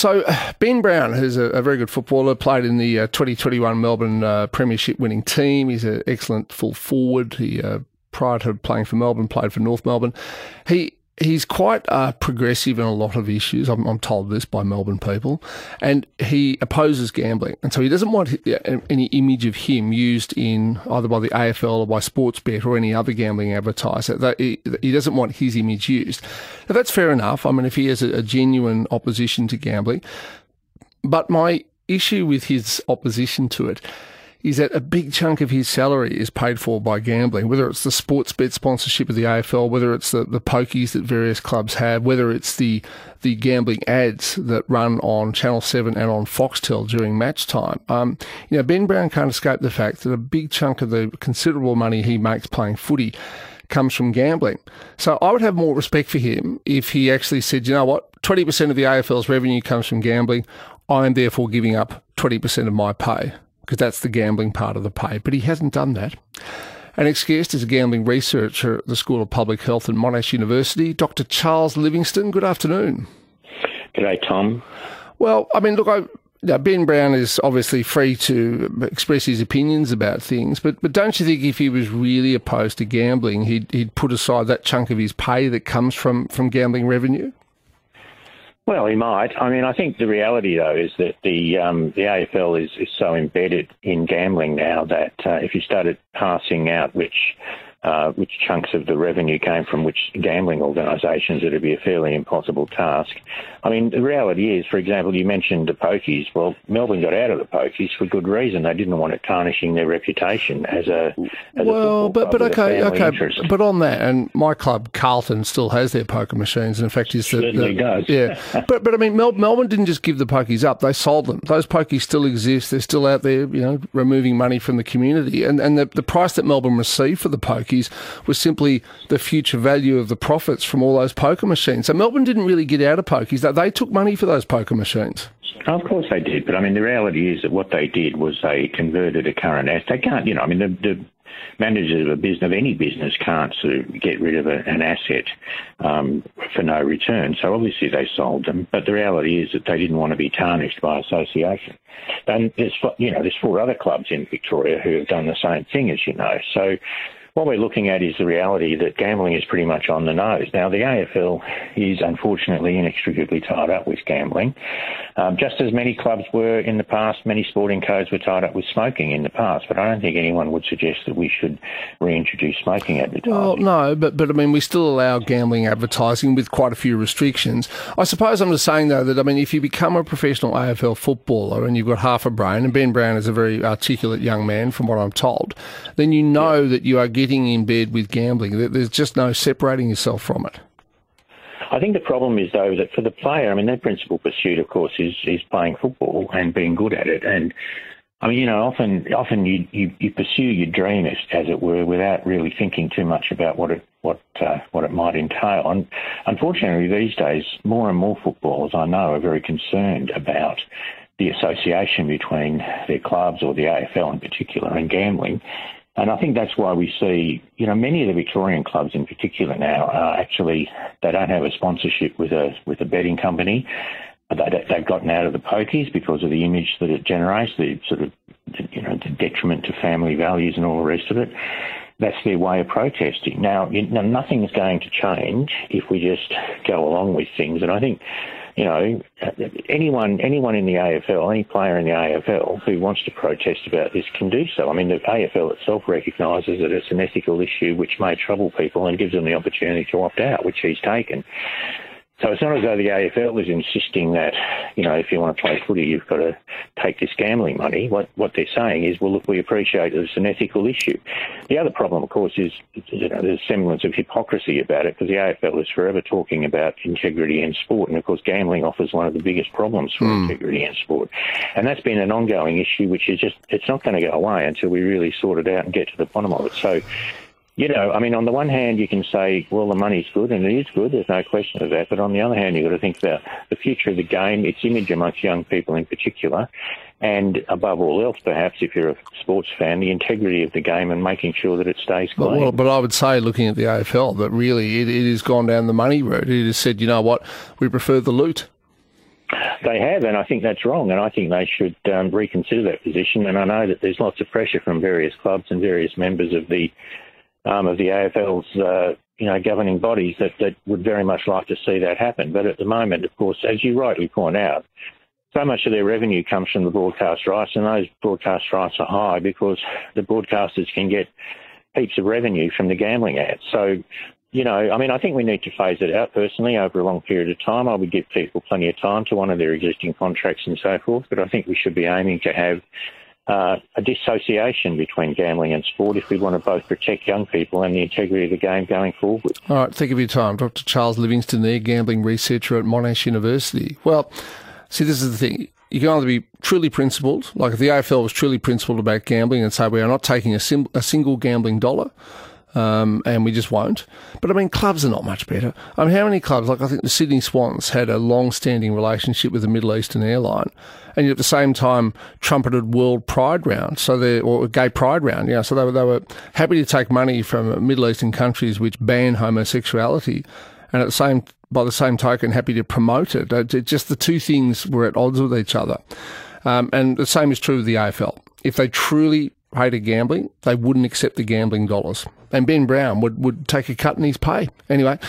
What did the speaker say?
So Ben Brown, who's a very good footballer, played in the 2021 Melbourne Premiership winning team. He's an excellent full forward. He, prior to playing for Melbourne, played for North Melbourne. He's quite progressive in a lot of issues. I'm told this by Melbourne people. And he opposes gambling. And so he doesn't want any image of him used in either by the AFL or by Sportsbet or any other gambling advertiser. He doesn't want his image used. Now, that's fair enough. I mean, if he has a genuine opposition to gambling. But my issue with his opposition to it is that a big chunk of his salary is paid for by gambling, whether it's the Sportsbet sponsorship of the AFL, whether it's the pokies that various clubs have, whether it's the gambling ads that run on Channel 7 and on Foxtel during match time. Ben Brown can't escape the fact that a big chunk of the considerable money he makes playing footy comes from gambling. So I would have more respect for him if he actually said, you know what, 20% of the AFL's revenue comes from gambling. I am therefore giving up 20% of my pay, because that's the gambling part of the pay. But he hasn't done that. And excused as a gambling researcher at the School of Public Health at Monash University, Dr. Charles Livingstone. Good afternoon. G'day, Tom. Well, I mean, look, Ben Brown is obviously free to express his opinions about things, but don't you think if he was really opposed to gambling, he'd put aside that chunk of his pay that comes from gambling revenue? Well, he might. I mean, I think the reality, though, is that the AFL is so embedded in gambling now that if you started parsing out which chunks of the revenue came from which gambling organisations, it would be a fairly impossible task. I mean, the reality is, for example, you mentioned the pokies. Well, Melbourne got out of the pokies for good reason. They didn't want it tarnishing their reputation as a football club. But on that, and my club, Carlton, still has their poker machines, and in fact is certainly does. Yeah. but I mean, Melbourne didn't just give the pokies up, they sold them. Those pokies still exist, they're still out there, you know, removing money from the community. And the price that Melbourne received for the pokies was simply the future value of the profits from all those poker machines. So Melbourne didn't really get out of pokies. They took money for those poker machines. Of course they did. But, I mean, the reality is that what they did was they converted a current asset. They can't, you know, I mean, the managers of any business can't sort of get rid of an asset for no return. So obviously they sold them, but the reality is that they didn't want to be tarnished by association. And there's four other clubs in Victoria who have done the same thing, as you know. So what we're looking at is the reality that gambling is pretty much on the nose. Now, the AFL is unfortunately inextricably tied up with gambling, just as many clubs were in the past. Many sporting codes were tied up with smoking in the past, but I don't think anyone would suggest that we should reintroduce smoking advertising. Well, no, but I mean, we still allow gambling advertising with quite a few restrictions. I suppose I'm just saying, though, that, I mean, if you become a professional AFL footballer and you've got half a brain, and Ben Brown is a very articulate young man from what I'm told, then you know that you are getting in bed with gambling. There's just no separating yourself from it. I think the problem is, though, that for the player, I mean, their principal pursuit, of course, is playing football and being good at it. And I mean, you know, often you pursue your dream, as it were, without really thinking too much about what it might entail. And unfortunately, these days, more and more footballers I know are very concerned about the association between their clubs, or the AFL in particular, and gambling. And I think that's why we see, you know, many of the Victorian clubs in particular now are actually, they don't have a sponsorship with a betting company. They've gotten out of the pokies because of the image that it generates, the sort of, you know, the detriment to family values and all the rest of it. That's their way of protesting. Now, nothing is going to change if we just go along with things. And I think, you know, anyone in the AFL, any player in the AFL who wants to protest about this can do so. I mean, the AFL itself recognises that it's an ethical issue which may trouble people and gives them the opportunity to opt out, which he's taken. So it's not as though the AFL is insisting that, you know, if you want to play footy, you've got to take this gambling money. What they're saying is, well, look, we appreciate that it's an ethical issue. The other problem, of course, is, you know, there's a semblance of hypocrisy about it, because the AFL is forever talking about integrity in sport. And, of course, gambling offers one of the biggest problems for integrity in sport. And that's been an ongoing issue, which is just, it's not going to go away until we really sort it out and get to the bottom of it. So, you know, I mean, on the one hand, you can say, well, the money's good, and it is good, there's no question of that. But on the other hand, you've got to think about the future of the game, its image amongst young people in particular, and above all else, perhaps, if you're a sports fan, the integrity of the game and making sure that it stays clean. Well, but I would say, looking at the AFL, that really it has gone down the money route. It has said, you know what, we prefer the loot. They have, and I think that's wrong, and I think they should reconsider that position. And I know that there's lots of pressure from various clubs and various members of the AFL's governing bodies that would very much like to see that happen. But at the moment, of course, as you rightly point out, so much of their revenue comes from the broadcast rights, and those broadcast rights are high because the broadcasters can get heaps of revenue from the gambling ads. So, I think we need to phase it out personally over a long period of time. I would give people plenty of time to honour their existing contracts and so forth, but I think we should be aiming to have a dissociation between gambling and sport if we want to both protect young people and the integrity of the game going forward. All right, thank you for your time. Dr. Charles Livingstone there, gambling researcher at Monash University. Well, see, this is the thing. You can either be truly principled, like if the AFL was truly principled about gambling and say we are not taking a single gambling dollar, and we just won't. But, clubs are not much better. How many clubs, I think the Sydney Swans had a long-standing relationship with the Middle Eastern airline, and yet at the same time trumpeted World Pride Round, or Gay Pride Round, so they were happy to take money from Middle Eastern countries which ban homosexuality, and by the same token, happy to promote it. Just the two things were at odds with each other. And the same is true with the AFL. If they truly hated gambling, they wouldn't accept the gambling dollars. And Ben Brown would take a cut in his pay. Anyway,